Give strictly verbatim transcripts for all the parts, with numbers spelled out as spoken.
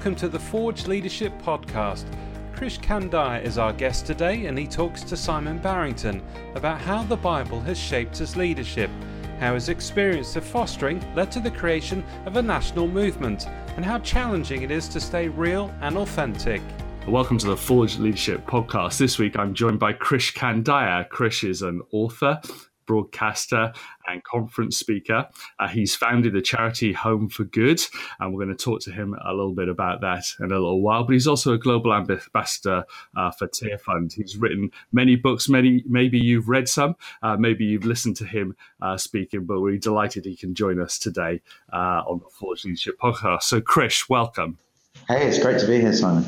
welcome to the Forge Leadership Podcast. Krish Kandiah is our guest today, and he talks to Simon Barrington about how the Bible has shaped his leadership, how his experience of fostering led to the creation of a national movement, and how challenging it is to stay real and authentic. Welcome to the Forge Leadership Podcast. This week I'm joined by Krish Kandiah. Krish is an author, broadcaster and conference speaker. Uh, he's founded the charity Home for Good, and we're going to talk to him a little bit about that in a little while. But he's also a global ambassador uh, for Tearfund. He's written many books. Many, maybe you've read some. Uh, maybe you've listened to him uh, speaking. But we're delighted he can join us today uh, on the Forge Leadership Podcast. So, Krish, welcome. Hey, it's great to be here, Simon.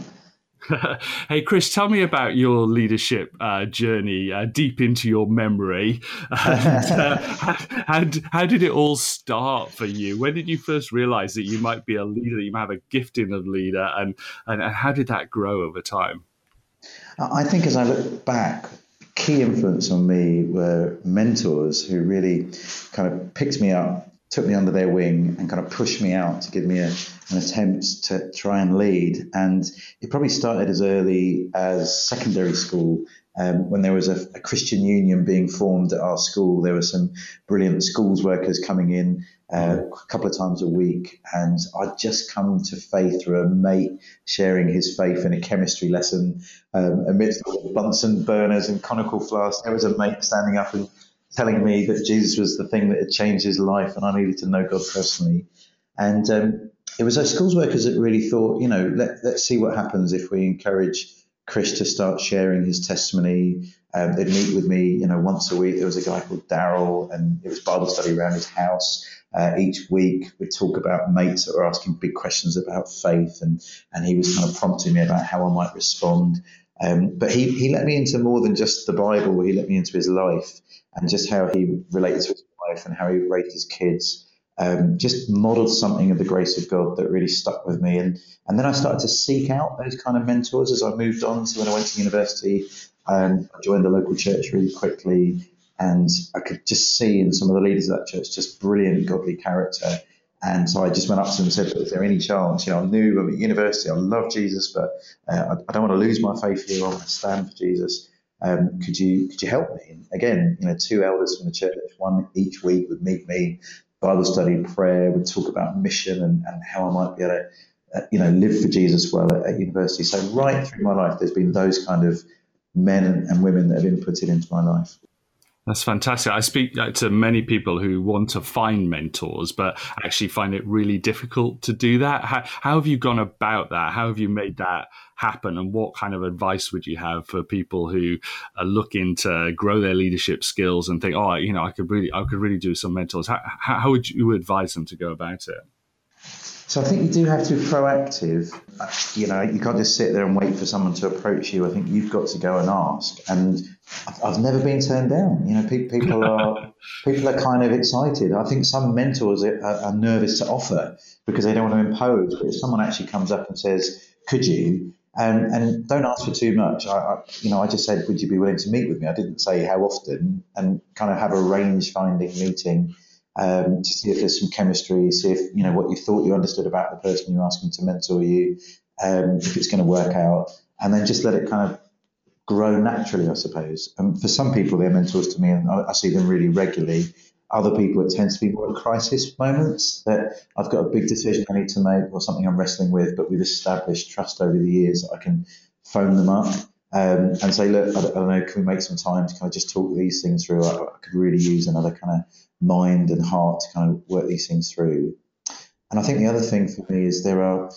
Hey, Krish, tell me about your leadership uh, journey uh, deep into your memory. And, uh, how, how did it all start for you? When did you first realize that you might be a leader, that you might have a gifting of leader, and, and, and how did that grow over time? I think as I look back, key influence on me were mentors who really kind of picked me up, took me under their wing and kind of pushed me out to give me a, an attempt to try and lead. And it probably started as early as secondary school um, when there was a, a Christian union being formed at our school. There were some brilliant schools workers coming in uh, a couple of times a week. And I'd just come to faith through a mate sharing his faith in a chemistry lesson um, amidst all the Bunsen burners and conical flasks. There was a mate standing up and telling me that Jesus was the thing that had changed his life and I needed to know God personally. And um, it was those schools workers that really thought, you know, let, let's see what happens if we encourage Krish to start sharing his testimony. Um, they'd meet with me, you know, once a week. There was a guy called Daryl and it was Bible study around his house. Uh, each week we'd talk about mates that were asking big questions about faith, and, and he was kind of prompting me about how I might respond. Um, but he, he let me into more than just the Bible. He let me into his life and just how he related to his wife and how he raised his kids. Um, just modelled something of the grace of God that really stuck with me. And and then I started to seek out those kind of mentors as I moved on. So when I went to university, um, I joined the local church really quickly, and I could just see in some of the leaders of that church just brilliant godly character. And so I just went up to them and said, is there any chance? You know, I knew I'm at university, I love Jesus, but uh, I, I don't want to lose my faith here. I want to stand for Jesus. Um, could you could you help me? And again, you know, two elders from the church, one each week would meet me, Bible study, prayer, would talk about mission and, and how I might be able to, uh, you know, live for Jesus well at, at university. So right through my life, there's been those kind of men and women that have inputted into my life. That's fantastic. I speak to many people who want to find mentors, but actually find it really difficult to do that. How, how have you gone about that? How have you made that happen? And what kind of advice would you have for people who are looking to grow their leadership skills and think, oh, you know, I could really, I could really do some mentors. How, how would you advise them to go about it? So I think you do have to be proactive. You know, you can't just sit there and wait for someone to approach you. I think you've got to go and ask. And I've never been turned down. You know, pe- people are people are kind of excited. I think some mentors are, are nervous to offer because they don't want to impose. But if someone actually comes up and says, "Could you?" and and don't ask for too much. I, I you know I just said, "Would you be willing to meet with me?" I didn't say how often, and kind of have a range-finding meeting. Um, to see if there's some chemistry, see if, you know, what you thought you understood about the person you're asking to mentor you, um, if it's going to work out, and then just let it kind of grow naturally, I suppose. And um, for some people, they're mentors to me, and I, I see them really regularly. Other people, it tends to be more at crisis moments that I've got a big decision I need to make or something I'm wrestling with, but we've established trust over the years that I can phone them up um, and say, look, I don't, I don't know, can we make some time to kind of just talk these things through? I, I could really use another kind of mind and heart to kind of work these things through. And I think the other thing for me is there are,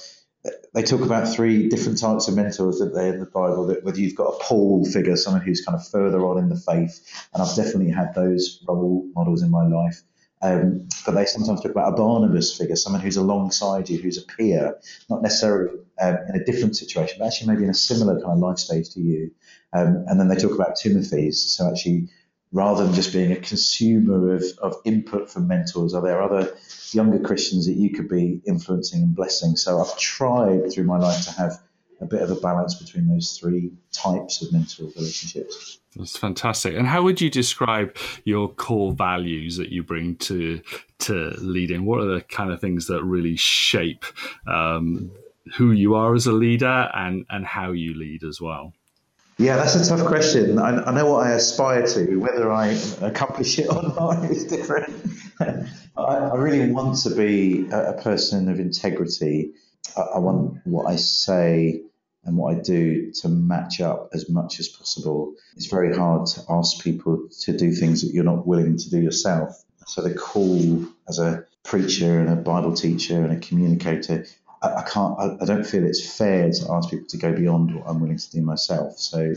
they talk about three different types of mentors that they in the Bible, that whether you've got a Paul figure, someone who's kind of further on in the faith, and I've definitely had those role models in my life, um, but they sometimes talk about a Barnabas figure, someone who's alongside you, who's a peer, not necessarily um, in a different situation, but actually maybe in a similar kind of life stage to you. Um, and then they talk about Timothy's, so actually rather than just being a consumer of, of input from mentors, are there other younger Christians that you could be influencing and blessing? So I've tried through my life to have a bit of a balance between those three types of mentor relationships. That's fantastic. And how would you describe your core values that you bring to to leading? What are the kind of things that really shape um, who you are as a leader and, and how you lead as well? Yeah, that's a tough question. I, I know what I aspire to. Whether I accomplish it or not is different. I, I really want to be a, a person of integrity. I, I want what I say and what I do to match up as much as possible. It's very hard to ask people to do things that you're not willing to do yourself. So the call as a preacher and a Bible teacher and a communicator, I, I can't. I, I don't feel it's fair to ask people to go beyond what I'm willing to do myself. So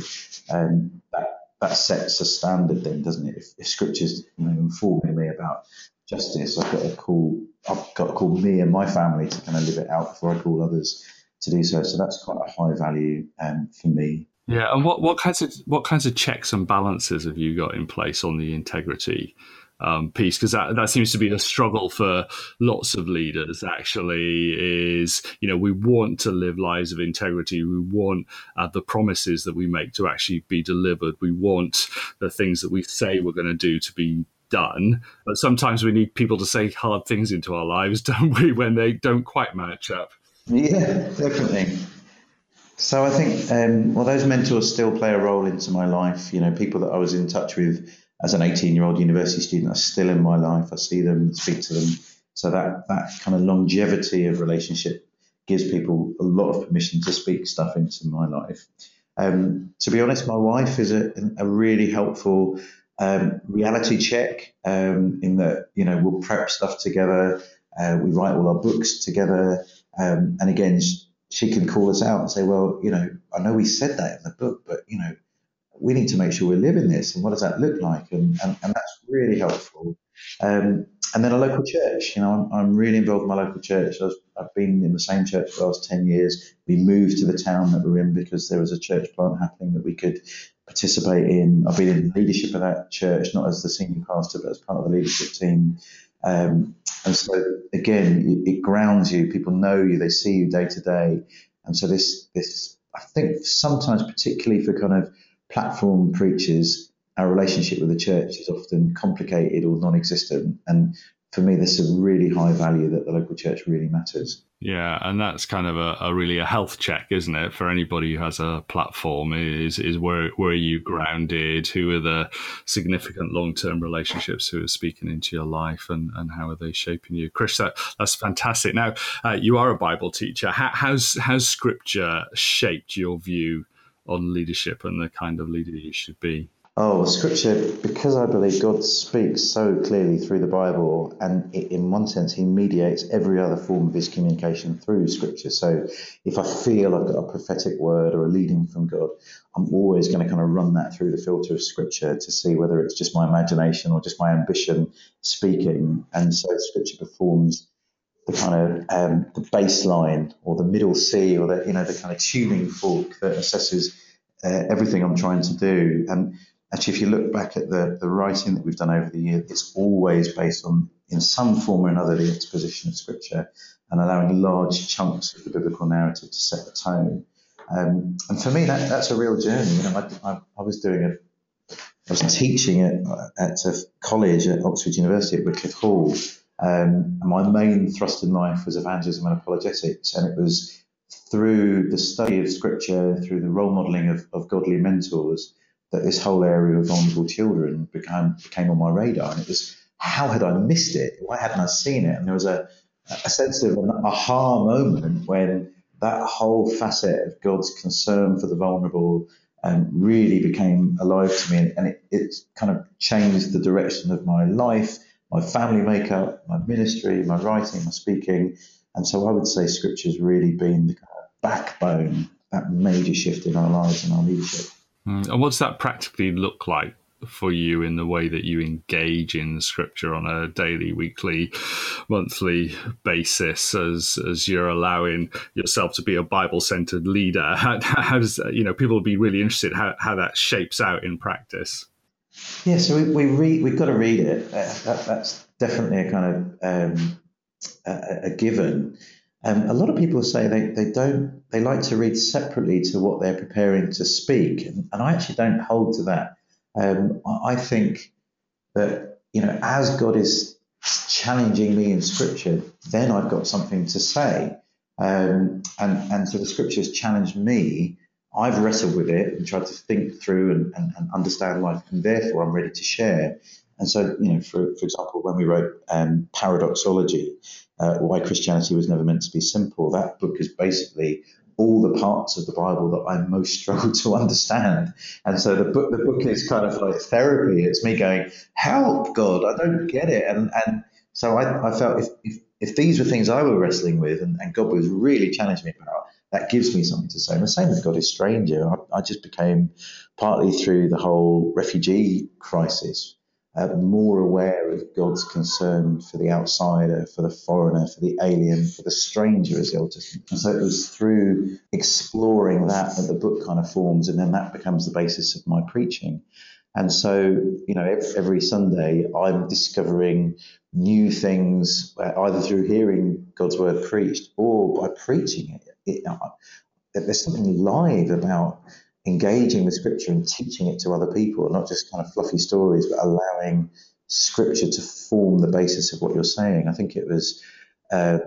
um, that that sets a standard, then, doesn't it? If, if Scripture's you know, informing me about justice, I've got to call. I've got to call me and my family to kind of live it out before I call others to do so. So that's quite a high value um, for me. Yeah, and what, what kinds of what kinds of checks and balances have you got in place on the integrity um, piece? Because that, that seems to be a struggle for lots of leaders. Actually, is you know we want to live lives of integrity. We want uh, the promises that we make to actually be delivered. We want the things that we say we're going to do to be done, but sometimes we need people to say hard things into our lives, don't we, when they don't quite match up. Yeah, definitely. So I think, um, well, those mentors still play a role into my life. You know, people that I was in touch with as an eighteen-year-old university student are still in my life. I see them, speak to them. So that, that kind of longevity of relationship gives people a lot of permission to speak stuff into my life. Um, to be honest, my wife is a, a really helpful um, reality check um, in that, you know, we'll prep stuff together. Uh, we write all our books together. Um, and again, she, she can call us out and say, well, you know, I know we said that in the book, but, you know, we need to make sure we're living this. And what does that look like? And and, and that's really helpful. Um, and then a local church. You know, I'm, I'm really involved in my local church. I was, I've been in the same church for the last ten years. We moved to the town that we're in because there was a church plant happening that we could participate in. I've been in leadership of that church, not as the senior pastor, but as part of the leadership team. Um, and so, again, it, it grounds you. People know you. They see you day to day. And so this, this, I think sometimes, particularly for kind of platform preachers, our relationship with the church is often complicated or non-existent. And for me, there's a really high value that the local church really matters. Yeah, and that's kind of a, a really a health check, isn't it? For anybody who has a platform, is is where where are you grounded? Who are the significant long-term relationships who are speaking into your life, and, and how are they shaping you? Krish, that, that's fantastic. Now, uh, you are a Bible teacher. How, how's how's Scripture shaped your view on leadership and the kind of leader you should be? Oh, Scripture, because I believe God speaks so clearly through the Bible, and it, in one sense, he mediates every other form of his communication through Scripture. So if I feel I've got a prophetic word or a leading from God, I'm always going to kind of run that through the filter of Scripture to see whether it's just my imagination or just my ambition speaking. And so Scripture performs the kind of um, the baseline or the middle C or the, you know, the kind of tuning fork that assesses uh, everything I'm trying to do. And actually, if you look back at the, the writing that we've done over the years, it's always based on, in some form or another, the exposition of Scripture and allowing large chunks of the biblical narrative to set the tone. Um, and for me, that, that's a real journey. You know, I, I, I was doing a, I was teaching at, at a college at Oxford University at Wycliffe Hall, um, and my main thrust in life was evangelism and apologetics, and it was through the study of Scripture, through the role modelling of, of godly mentors, that this whole area of vulnerable children became, became on my radar. And it was, how had I missed it? Why hadn't I seen it? And there was a, a sense of an aha moment when that whole facet of God's concern for the vulnerable um, really became alive to me. And it, it kind of changed the direction of my life, my family makeup, my ministry, my writing, my speaking. And so I would say Scripture's really been the kind of backbone, that major shift in our lives and our leadership. And what's that practically look like for you in the way that you engage in Scripture on a daily, weekly, monthly basis as as you're allowing yourself to be a Bible-centered leader? How, how does that, you know, people will be really interested how, how that shapes out in practice. Yeah, so we, we read, we've got to read it. Uh, that, that's definitely a kind of um, a, a given. Um, a lot of people say they, they don't they like to read separately to what they're preparing to speak, and, and I actually don't hold to that. Um, I think that, you know, as God is challenging me in Scripture, then I've got something to say, Um, and, and so the scriptures challenge me. I've wrestled with it and tried to think through and, and, and understand life, and therefore I'm ready to share. And so, you know, for, for example, when we wrote um, Paradoxology, uh, Why Christianity Was Never Meant to Be Simple, that book is basically all the parts of the Bible that I most struggle to understand. And so the book the book is kind of like therapy. It's me going, help, God, I don't get it. And and so I, I felt if, if if these were things I were wrestling with and, and God was really challenging me about, that gives me something to say. And the same with God is Stranger. I, I just became, partly through the whole refugee crisis, Uh, more aware of God's concern for the outsider, for the foreigner, for the alien, for the stranger, as the Old Testament. And so it was through exploring that that the book kind of forms, and then that becomes the basis of my preaching. And so, you know, every, every Sunday I'm discovering new things, uh, either through hearing God's word preached or by preaching it. it uh, there's something live about engaging with scripture and teaching it to other people, not just kind of fluffy stories, but allowing scripture to form the basis of what you're saying. I think it was uh,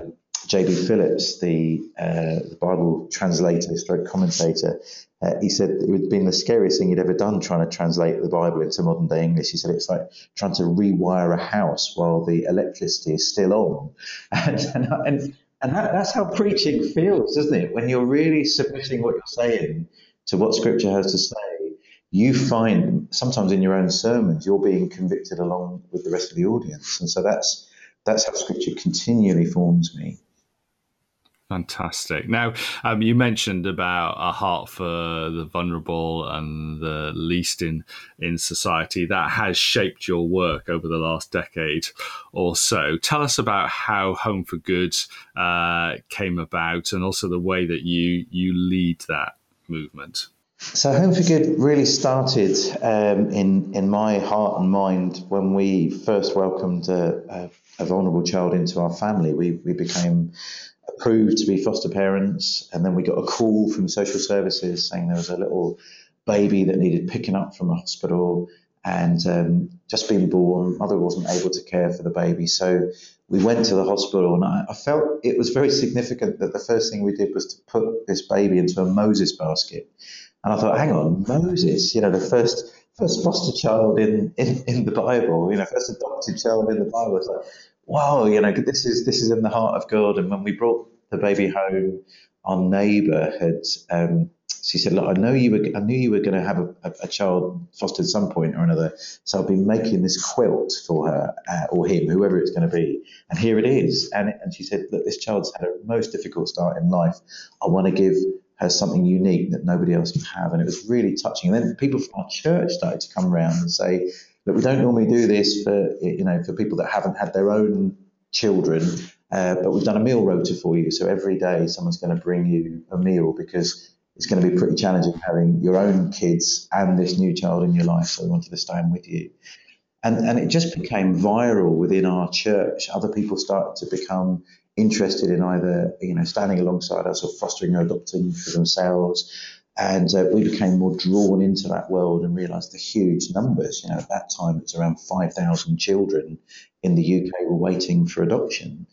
J B Phillips, the, uh, the Bible translator, stroke commentator. Uh, he said it would have been the scariest thing he'd ever done, trying to translate the Bible into modern day English. He said it's like trying to rewire a house while the electricity is still on. And, and, and, and that, that's how preaching feels, isn't it? When you're really submitting what you're saying to what scripture has to say, you find sometimes in your own sermons you're being convicted along with the rest of the audience. And so that's that's how scripture continually forms me. Fantastic. Now, um, you mentioned about a heart for the vulnerable and the least in, in society. That has shaped your work over the last decade or so. Tell us about how Home for Good uh, came about, and also the way that you you lead that movement. So Home for Good really started um, in in my heart and mind when we first welcomed a, a, a vulnerable child into our family. We we became approved to be foster parents, and then we got a call from social services saying there was a little baby that needed picking up from a hospital and um, just been born. Mother wasn't able to care for the baby, so we went to the hospital, and I, I felt it was very significant that the first thing we did was to put this baby into a Moses basket. And I thought, hang on, Moses, you know, the first first foster child in, in, in the Bible, you know, first adopted child in the Bible. It's like, wow, you know, this is this is in the heart of God. And when we brought the baby home, our neighbour had, um, she said, look, I know you were, I knew you were going to have a, a, a child fostered at some point or another, so I'll be making this quilt for her uh, or him, whoever it's going to be. And here it is. And, and she said, look, this child's had a most difficult start in life. I want to give her something unique that nobody else can have. And it was really touching. And then people from our church started to come around and say, look, we don't normally do this for, you know, for people that haven't had their own children, uh, but we've done a meal rota for you. So every day someone's going to bring you a meal, because it's going to be pretty challenging having your own kids and this new child in your life. So we wanted to stand with you. And and it just became viral within our church. Other people started to become interested in either, you know, standing alongside us or fostering or adopting for themselves. And uh, we became more drawn into that world and realised the huge numbers. You know, at that time, it's around five thousand children in the U K were waiting for adoption.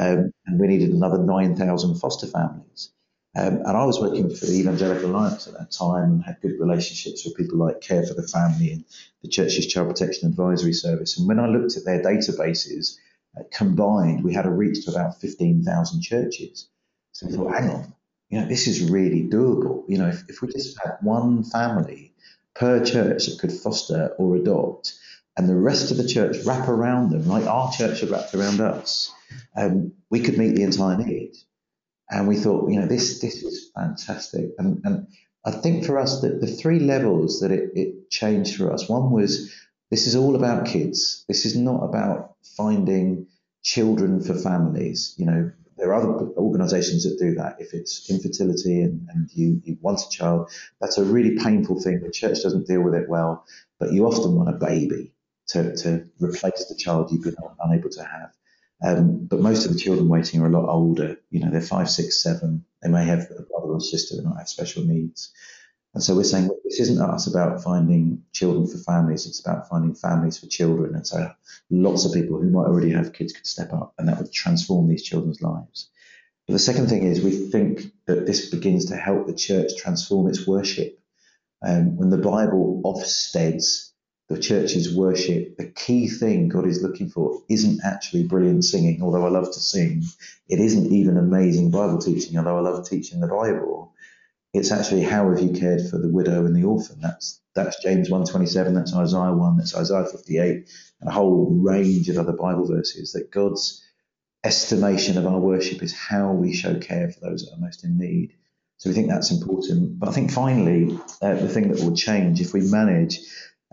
Um, and we needed another nine thousand foster families. Um, and I was working for the Evangelical Alliance at that time and had good relationships with people like Care for the Family and the Church's Child Protection Advisory Service. And when I looked at their databases uh, combined, we had a reach to about fifteen thousand churches. So we thought, hang on, you know, this is really doable. You know, if, if we just had one family per church that could foster or adopt, and the rest of the church wrap around them, like our church had wrapped around us, um, we could meet the entire need. And we thought, you know, this this is fantastic. And and I think for us that the three levels that it, it changed for us. One was, this is all about kids. This is not about finding children for families. You know, there are other organisations that do that. If it's infertility and, and you, you want a child, that's a really painful thing. The church doesn't deal with it well, but you often want a baby to, to replace the child you've been unable to have. Um, but most of the children waiting are a lot older. You know, they're five, six, seven. They may have a brother or sister that might have special needs. And so we're saying, well, this isn't us about finding children for families. It's about finding families for children. And so lots of people who might already have kids could step up, and that would transform these children's lives. The second thing is we think that this begins to help the church transform its worship. Um, when the Bible offsteads the church's worship, the key thing God is looking for isn't actually brilliant singing, although I love to sing. It isn't even amazing Bible teaching, although I love teaching the Bible. It's actually how have you cared for the widow and the orphan. That's that's James one twenty-seven, that's Isaiah one, that's Isaiah fifty-eight, and a whole range of other Bible verses that God's estimation of our worship is how we show care for those that are most in need. So we think that's important. But I think finally, uh, the thing that will change if we manage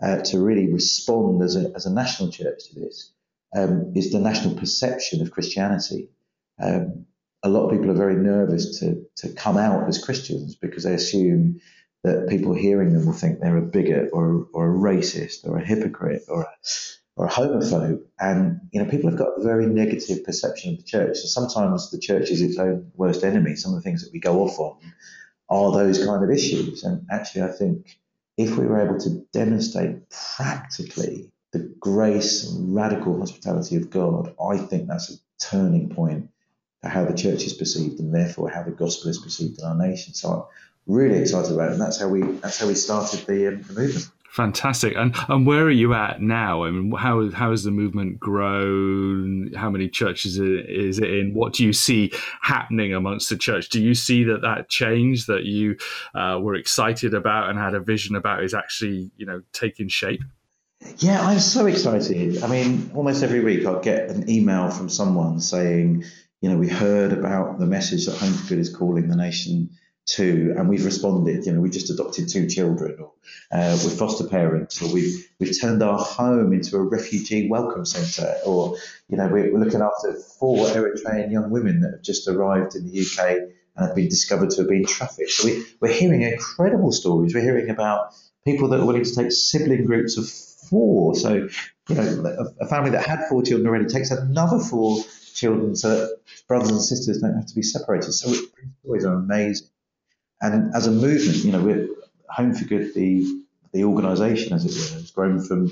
uh, to really respond as a, as a national church to this um, is the national perception of Christianity. Um, a lot of people are very nervous to, to come out as Christians because they assume that people hearing them will think they're a bigot or, or a racist or a hypocrite or a or a homophobe, and you know people have got a very negative perception of the church. So sometimes the church is its own worst enemy. Some of the things that we go off on are those kind of issues. And actually, I think if we were able to demonstrate practically the grace and radical hospitality of God, I think that's a turning point for how the church is perceived, and therefore how the gospel is perceived in our nation. So I'm really excited about it, and that's how we that's how we started the, um, the movement. Fantastic. And and where are you at now? I mean, how how has the movement grown? How many churches is it in? What do you see happening amongst the church? Do you see that that change that you uh, were excited about and had a vision about is actually, you know, taking shape? Yeah, I'm so excited. I mean, almost every week I'll get an email from someone saying, you know, we heard about the message that Home for Good is calling the nation to, and we've responded. You know, we just adopted two children, or uh, we're foster parents, or we've we've turned our home into a refugee welcome centre, or you know, we're, we're looking after four Eritrean young women that have just arrived in the U K and have been discovered to have been trafficked. So we we're hearing incredible stories. We're hearing about people that are willing to take sibling groups of four. So you know, a, a family that had four children already takes another four children, so that brothers and sisters don't have to be separated. So these stories are amazing. And as a movement, you know, we're Home for Good, the the organisation, as it were, has grown from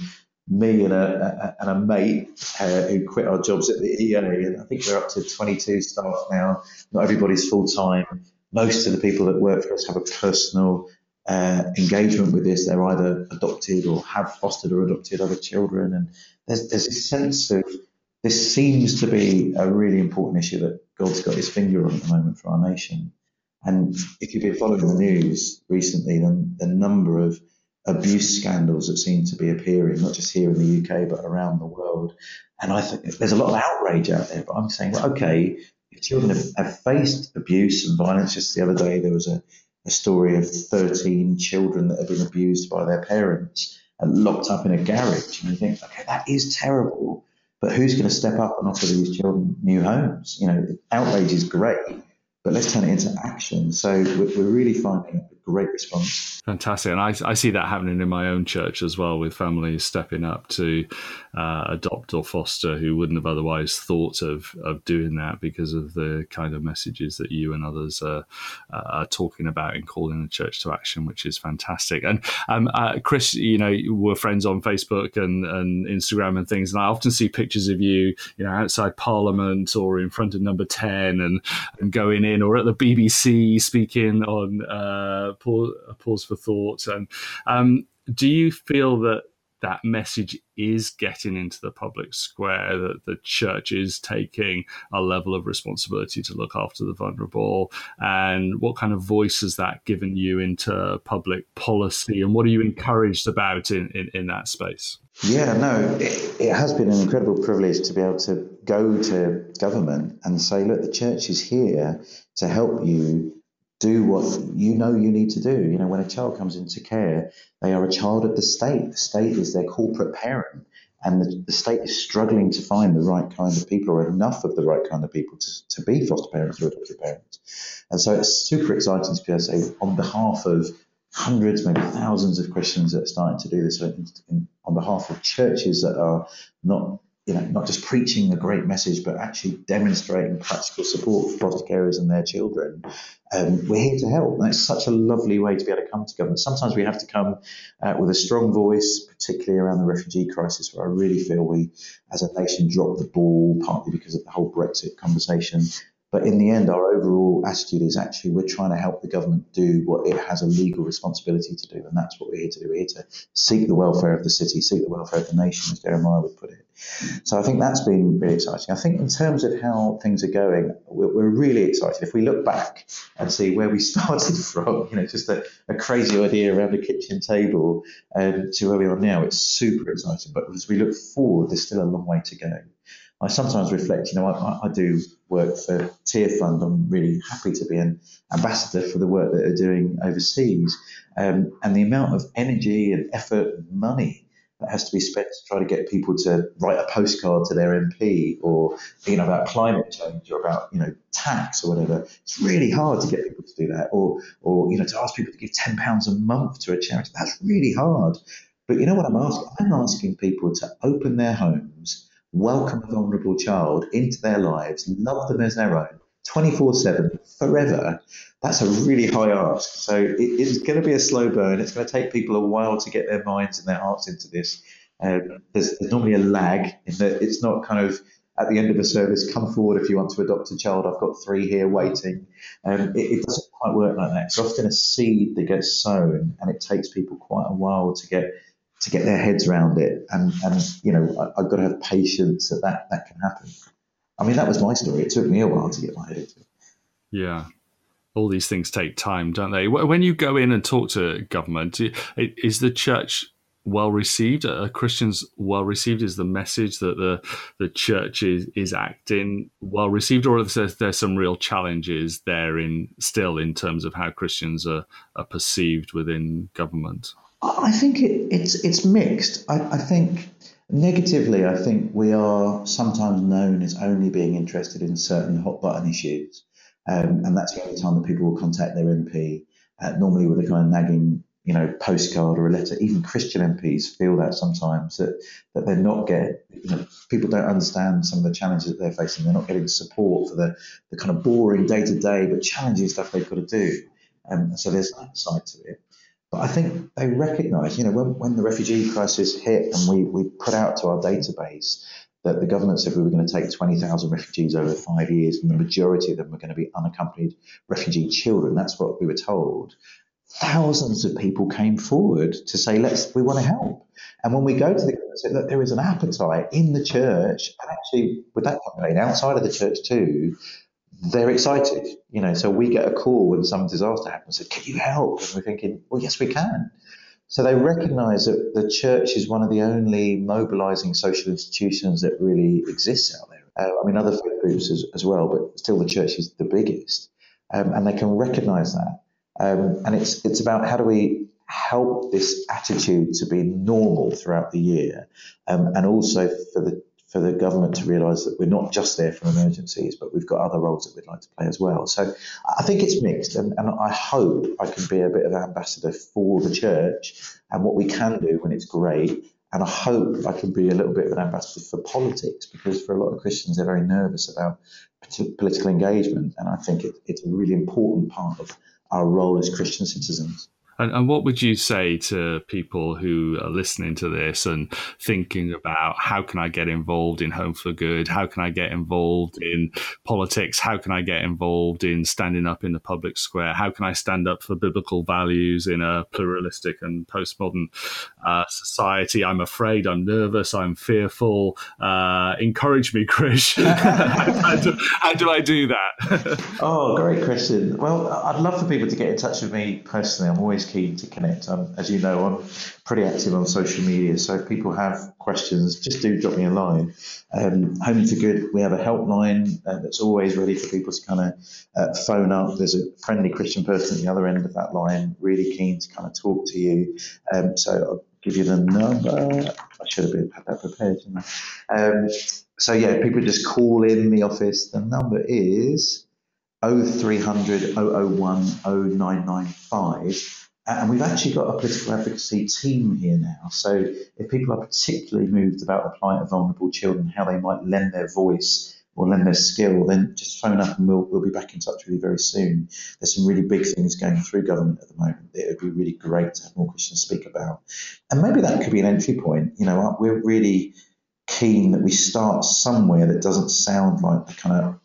me and a, a and a mate uh, who quit our jobs at the E A, and I think we're up to twenty-two staff now. Not everybody's full time. Most of the people that work for us have a personal uh, engagement with this. They're either adopted or have fostered or adopted other children, and there's there's a sense of this seems to be a really important issue that God's got his finger on at the moment for our nation. And if you've been following the news recently, then the number of abuse scandals that seem to be appearing, not just here in the U K, but around the world. And I think there's a lot of outrage out there, but I'm saying, well, okay, if children have faced abuse and violence, just the other day there was a, a story of thirteen children that have been abused by their parents and locked up in a garage. And you think, okay, that is terrible, but who's going to step up and offer these children new homes? You know, outrage is great, but let's turn it into action. So we're really finding a great response. Fantastic. And I, I see that happening in my own church as well, with families stepping up to uh, adopt or foster who wouldn't have otherwise thought of of doing that because of the kind of messages that you and others are, are talking about and calling the church to action, which is fantastic. And um, uh, Chris, you know, we're friends on Facebook and, and Instagram and things, and I often see pictures of you, you know, outside Parliament or in front of Number ten and, and going in, or at the B B C speaking on uh, pause, pause for Thought. And um, do you feel that that message is getting into the public square, that the church is taking a level of responsibility to look after the vulnerable? And what kind of voice has that given you into public policy? And what are you encouraged about in, in, in that space? Yeah, no, it, it has been an incredible privilege to be able to go to government and say, look, the church is here to help you do what you know you need to do. You know, when a child comes into care, they are a child of the state. The state is their corporate parent, and the, the state is struggling to find the right kind of people, or enough of the right kind of people to, to be foster parents or adoptive parents. And so it's super exciting to be able to say, on behalf of hundreds, maybe thousands of Christians that are starting to do this, on behalf of churches that are not, you know, not just preaching a great message, but actually demonstrating practical support for foster carers and their children. Um, we're here to help. That's such a lovely way to be able to come to government. Sometimes we have to come uh, with a strong voice, particularly around the refugee crisis, where I really feel we, as a nation, dropped the ball, partly because of the whole Brexit conversation, But in the end, our overall attitude is actually we're trying to help the government do what it has a legal responsibility to do. And that's what we're here to do. We're here to seek the welfare of the city, seek the welfare of the nation, as Jeremiah would put it. So I think that's been really exciting. I think in terms of how things are going, we're, we're really excited. If we look back and see where we started from, you know, just a, a crazy idea around the kitchen table um, to where we are now, it's super exciting. But as we look forward, there's still a long way to go. I sometimes reflect, you know, I, I do work for Tearfund. I'm really happy to be an ambassador for the work that they're doing overseas. Um, and the amount of energy and effort and money that has to be spent to try to get people to write a postcard to their M P or, you know, about climate change or about, you know, tax or whatever. It's really hard to get people to do that. Or, or you know, to ask people to give ten pounds a month to a charity. That's really hard. But you know what I'm asking? I'm asking people to open their homes, welcome a vulnerable child into their lives, love them as their own, twenty-four seven, forever. That's a really high ask. So it, it's going to be a slow burn. It's going to take people a while to get their minds and their hearts into this. Um, there's, there's normally a lag in that it's not kind of at the end of a service, come forward if you want to adopt a child. I've got three here waiting. Um, it, it doesn't quite work like that. It's often a seed that gets sown, and it takes people quite a while to get to get their heads around it. And, and you know, I, I've got to have patience that, that that can happen. I mean, that was my story. It took me a while to get my head into it. Yeah. All these things take time, don't they? When you go in and talk to government, is the church well received? Are Christians well received? Is the message that the the church is, is acting well received? Or are there some real challenges there in still in terms of how Christians are, are perceived within government? I think it, it's it's mixed. I, I think negatively, I think we are sometimes known as only being interested in certain hot button issues. Um, and that's the only time that people will contact their M P, uh, normally with a kind of nagging, you know, postcard or a letter. Even Christian M Ps feel that sometimes, that, that they're not getting, you know, people don't understand some of the challenges that they're facing. They're not getting support for the, the kind of boring day-to-day but challenging stuff they've got to do. Um, so there's that side to it. But I think they recognise, you know, when, when the refugee crisis hit and we, we put out to our database that the government said we were going to take twenty thousand refugees over five years and the majority of them were going to be unaccompanied refugee children. That's what we were told. Thousands of people came forward to say, let's, we want to help. And when we go to the government, look, there is an appetite in the church, and actually with that campaign outside of the church too, they're excited, you know, so we get a call when some disaster happens, said, can you help? And we're thinking, well, yes, we can. So they recognise that the church is one of the only mobilising social institutions that really exists out there. Uh, I mean, other faith groups as, as well, but still the church is the biggest. Um, and they can recognise that. Um, and it's it's about how do we help this attitude to be normal throughout the year, um, and also for the for the government to realise that we're not just there for emergencies, but we've got other roles that we'd like to play as well. So I think it's mixed, and, and I hope I can be a bit of an ambassador for the church and what we can do when it's great. And I hope I can be a little bit of an ambassador for politics, because for a lot of Christians, they're very nervous about political engagement. And I think it, it's a really important part of our role as Christian citizens. And, and what would you say to people who are listening to this and thinking about how can I get involved in Home for Good? How can I get involved in politics? How can I get involved in standing up in the public square? How can I stand up for biblical values in a pluralistic and postmodern uh, society? I'm afraid, I'm nervous, I'm fearful. Uh, encourage me, Krish. how, how, do, how do I do that? Oh, great question. Well, I'd love for people to get in touch with me personally. I'm always keen to connect. Um, as you know, I'm pretty active on social media, so if people have questions, just do drop me a line. Um, Home for Good, we have a helpline uh, that's always ready for people to kind of uh, phone up. There's a friendly Christian person at the other end of that line, really keen to kind of talk to you. Um, so I'll give you the number. I should have been, had that prepared, shouldn't I? Um, so yeah, people just call in the office. The number is oh three hundred, oh oh one, oh nine nine five. And we've actually got a political advocacy team here now. So if people are particularly moved about the plight of vulnerable children, how they might lend their voice or lend their skill, then just phone up and we'll we'll be back in touch with you very soon. There's some really big things going through government at the moment that it would be really great to have more Christians speak about. And maybe that could be an entry point. You know, we're really keen that we start somewhere that doesn't sound like the kind of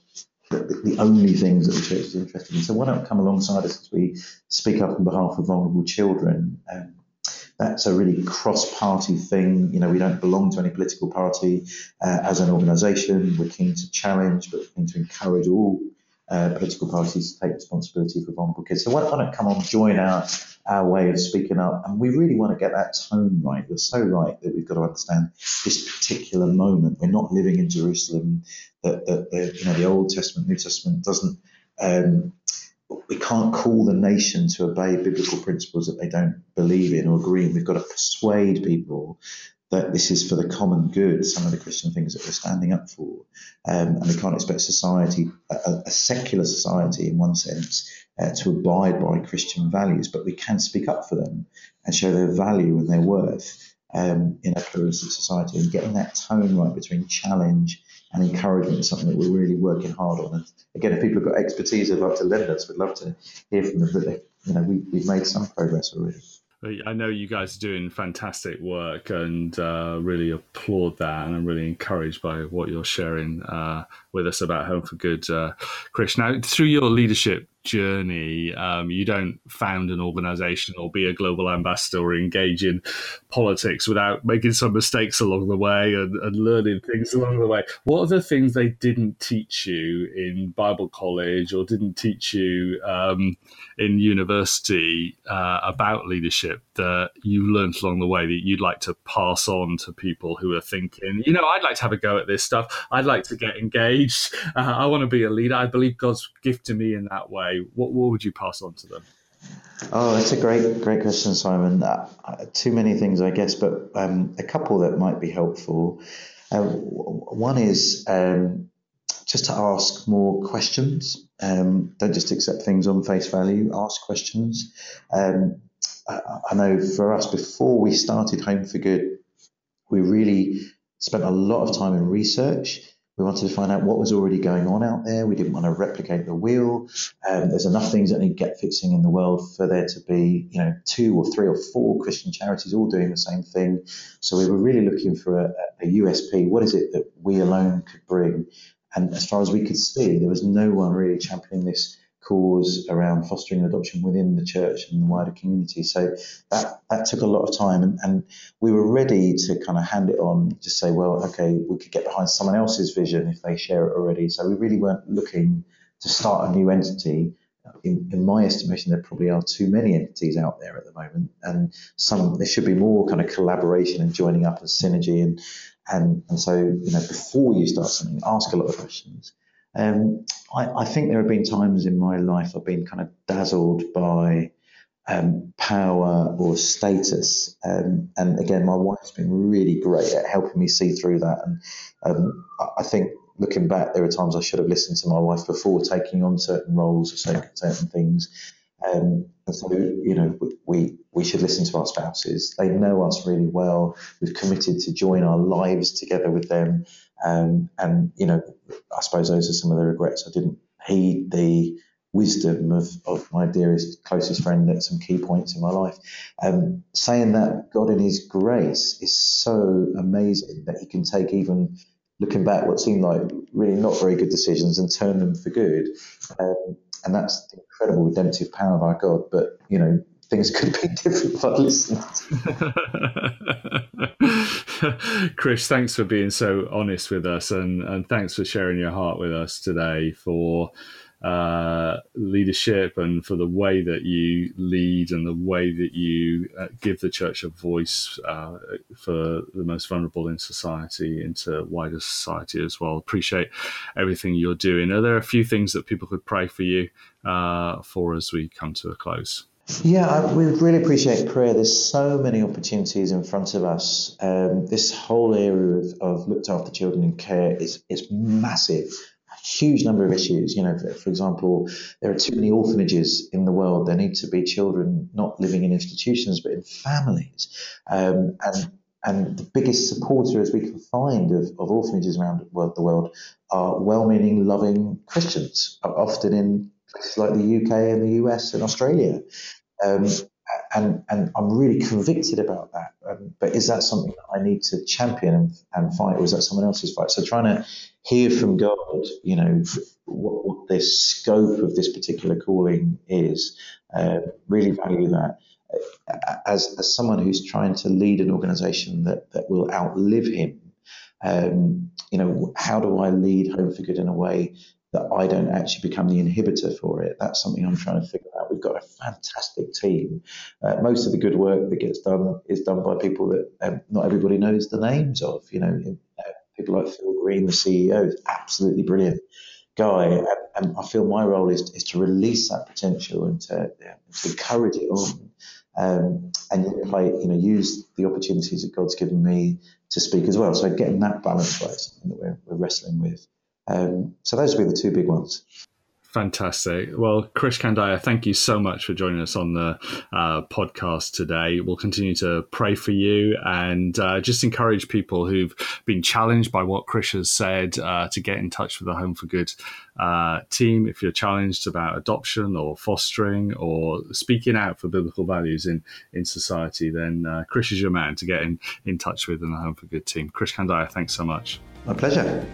the, the only things that the church is interested in. So why don't come alongside us as we speak up on behalf of vulnerable children? Um, that's a really cross-party thing. You know, we don't belong to any political party uh, as an organisation. We're keen to challenge, but we're keen to encourage all uh, political parties to take responsibility for vulnerable kids. So why don't come on, join our, our way of speaking up. And we really want to get that tone right. You're so right that we've got to understand this particular moment. We're not living in Jerusalem. That the, the, you know, the Old Testament, New Testament doesn't... Um, we can't call the nation to obey biblical principles that they don't believe in or agree in. We've got to persuade people that this is for the common good, some of the Christian things that we're standing up for. Um, and we can't expect society, a, a secular society in one sense, uh, to abide by Christian values, but we can speak up for them and show their value and their worth um, in a pluralistic society. And getting that tone right between challenge and encouragement is something that we're really working hard on. And again, if people have got expertise they'd love to lend us, we'd love to hear from them. But you know, we, we've made some progress already. I know you guys are doing fantastic work, and uh, really applaud that, and I'm really encouraged by what you're sharing uh, with us about Home for Good, uh, Krish. Now, through your leadership journey, um, you don't found an organisation or be a global ambassador or engage in politics without making some mistakes along the way and, and learning things along the way. What are the things they didn't teach you in Bible college or didn't teach you um, in university uh, about leadership that you learned along the way that you'd like to pass on to people who are thinking, you know, I'd like to have a go at this stuff. I'd like to get engaged. Uh, I want to be a leader. I believe God's gifted me in that way. What, what would you pass on to them? Oh, that's a great, great question, Simon. Uh, too many things, I guess, but um, a couple that might be helpful. Uh, one is um, just to ask more questions. Um, don't just accept things on face value. Ask questions. Um, I know for us, before we started Home for Good, we really spent a lot of time in research. We wanted to find out what was already going on out there. We didn't want to replicate the wheel. Um, there's enough things that need gap fixing in the world for there to be, you know, two or three or four Christian charities all doing the same thing. So we were really looking for a, a U S P. What is it that we alone could bring? And as far as we could see, there was no one really championing this cause around fostering adoption within the church and the wider community. So that, that took a lot of time, and, and we were ready to kind of hand it on, just say, well, okay, we could get behind someone else's vision if they share it already. So we really weren't looking to start a new entity. In, in my estimation, there probably are too many entities out there at the moment, and some there should be more kind of collaboration and joining up and synergy. And, and, and so, you know, before you start something, ask a lot of questions. Um, I, I think there have been times in my life I've been kind of dazzled by um, power or status. Um, and again, my wife's been really great at helping me see through that. And um, I think looking back, there were times I should have listened to my wife before taking on certain roles or certain things. Um, and so, you know, we, we should listen to our spouses. They know us really well. We've committed to join our lives together with them. Um, and, you know, I suppose those are some of the regrets. I didn't heed the wisdom of, of my dearest, closest friend at some key points in my life. Um, saying that, God in his grace is so amazing that he can take even, looking back, what seemed like really not very good decisions and turn them for good. Um, and that's the incredible redemptive power of our God. But, you know, things could be different if I listened. Krish, thanks for being so honest with us, and, and thanks for sharing your heart with us today, for uh, leadership and for the way that you lead and the way that you uh, give the church a voice uh, for the most vulnerable in society, into wider society as well. Appreciate everything you're doing. Are there a few things that people could pray for you uh, for as we come to a close? Yeah, I, we really appreciate prayer. There's so many opportunities in front of us. Um, this whole area of, of looked after children and care is, is massive, a huge number of issues. You know, for, for example, there are too many orphanages in the world. There need to be children not living in institutions, but in families. Um, and and the biggest supporters we can find of, of orphanages around the world are well-meaning, loving Christians, often in places like the U K and the U S and Australia. Um, and and I'm really convicted about that. Um, but is that something that I need to champion and, and fight, or is that someone else's fight? So trying to hear from God, you know, what, what the scope of this particular calling is, uh, really value that. As, as someone who's trying to lead an organisation that, that will outlive him, um, you know, how do I lead Home for Good in a way that I don't actually become the inhibitor for it? That's something I'm trying to figure out. We've got a fantastic team. Uh, most of the good work that gets done is done by people that um, not everybody knows the names of. You know, uh, people like Phil Green, the C E O, is absolutely brilliant guy, and, and I feel my role is is to release that potential and to, yeah, to encourage it on, um, and play, you know, use the opportunities that God's given me to speak as well. So getting that balance right is something that we're, we're wrestling with. Um, so those would be the two big ones. Fantastic. Well, Krish Kandiah, thank you so much for joining us on the uh, podcast today. We'll continue to pray for you and uh, just encourage people who've been challenged by what Krish has said uh, to get in touch with the Home for Good uh, team. If you're challenged about adoption or fostering or speaking out for biblical values in, in society, then uh, Krish is your man to get in, in touch with in the Home for Good team. Krish Kandiah, thanks so much. My pleasure.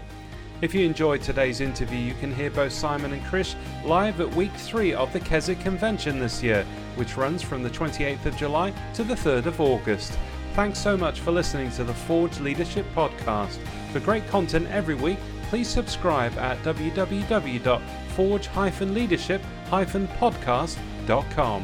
If you enjoyed today's interview, you can hear both Simon and Krish live at week three of the Keswick Convention this year, which runs from the twenty-eighth of July to the third of August. Thanks so much for listening to the Forge Leadership Podcast. For great content every week, please subscribe at w w w dot forge dash leadership dash podcast dot com.